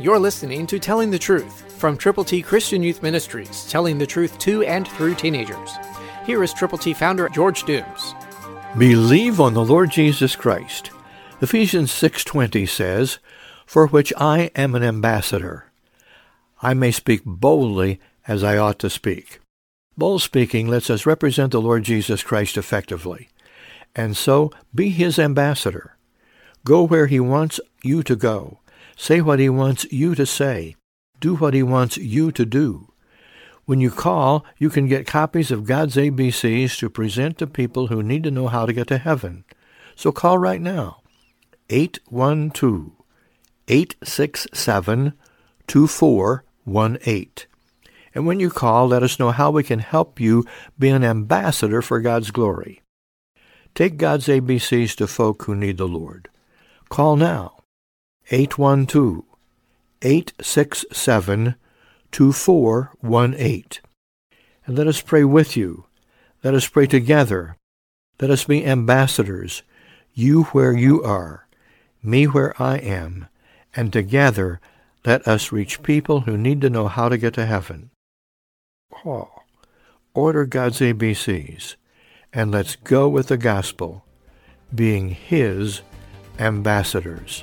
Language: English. You're listening to Telling the Truth from Triple T Christian Youth Ministries, telling the truth to and through teenagers. Here is Triple T founder George Dooms. Believe on the Lord Jesus Christ. Ephesians 6:20 says, "For which I am an ambassador, I may speak boldly as I ought to speak." Bold speaking lets us represent the Lord Jesus Christ effectively, and so be His ambassador. Go where He wants you to go. Say what He wants you to say. Do what He wants you to do. When you call, you can get copies of God's ABCs to present to people who need to know how to get to heaven. So call right now. 812-867-2418. And when you call, let us know how we can help you be an ambassador for God's glory. Take God's ABCs to folk who need the Lord. Call now. 812-867-2418. And let us pray with you. Let us pray together. Let us be ambassadors, you where you are, me where I am, and together let us reach people who need to know how to get to heaven. Call. Order God's ABCs, and let's go with the gospel, being His ambassadors.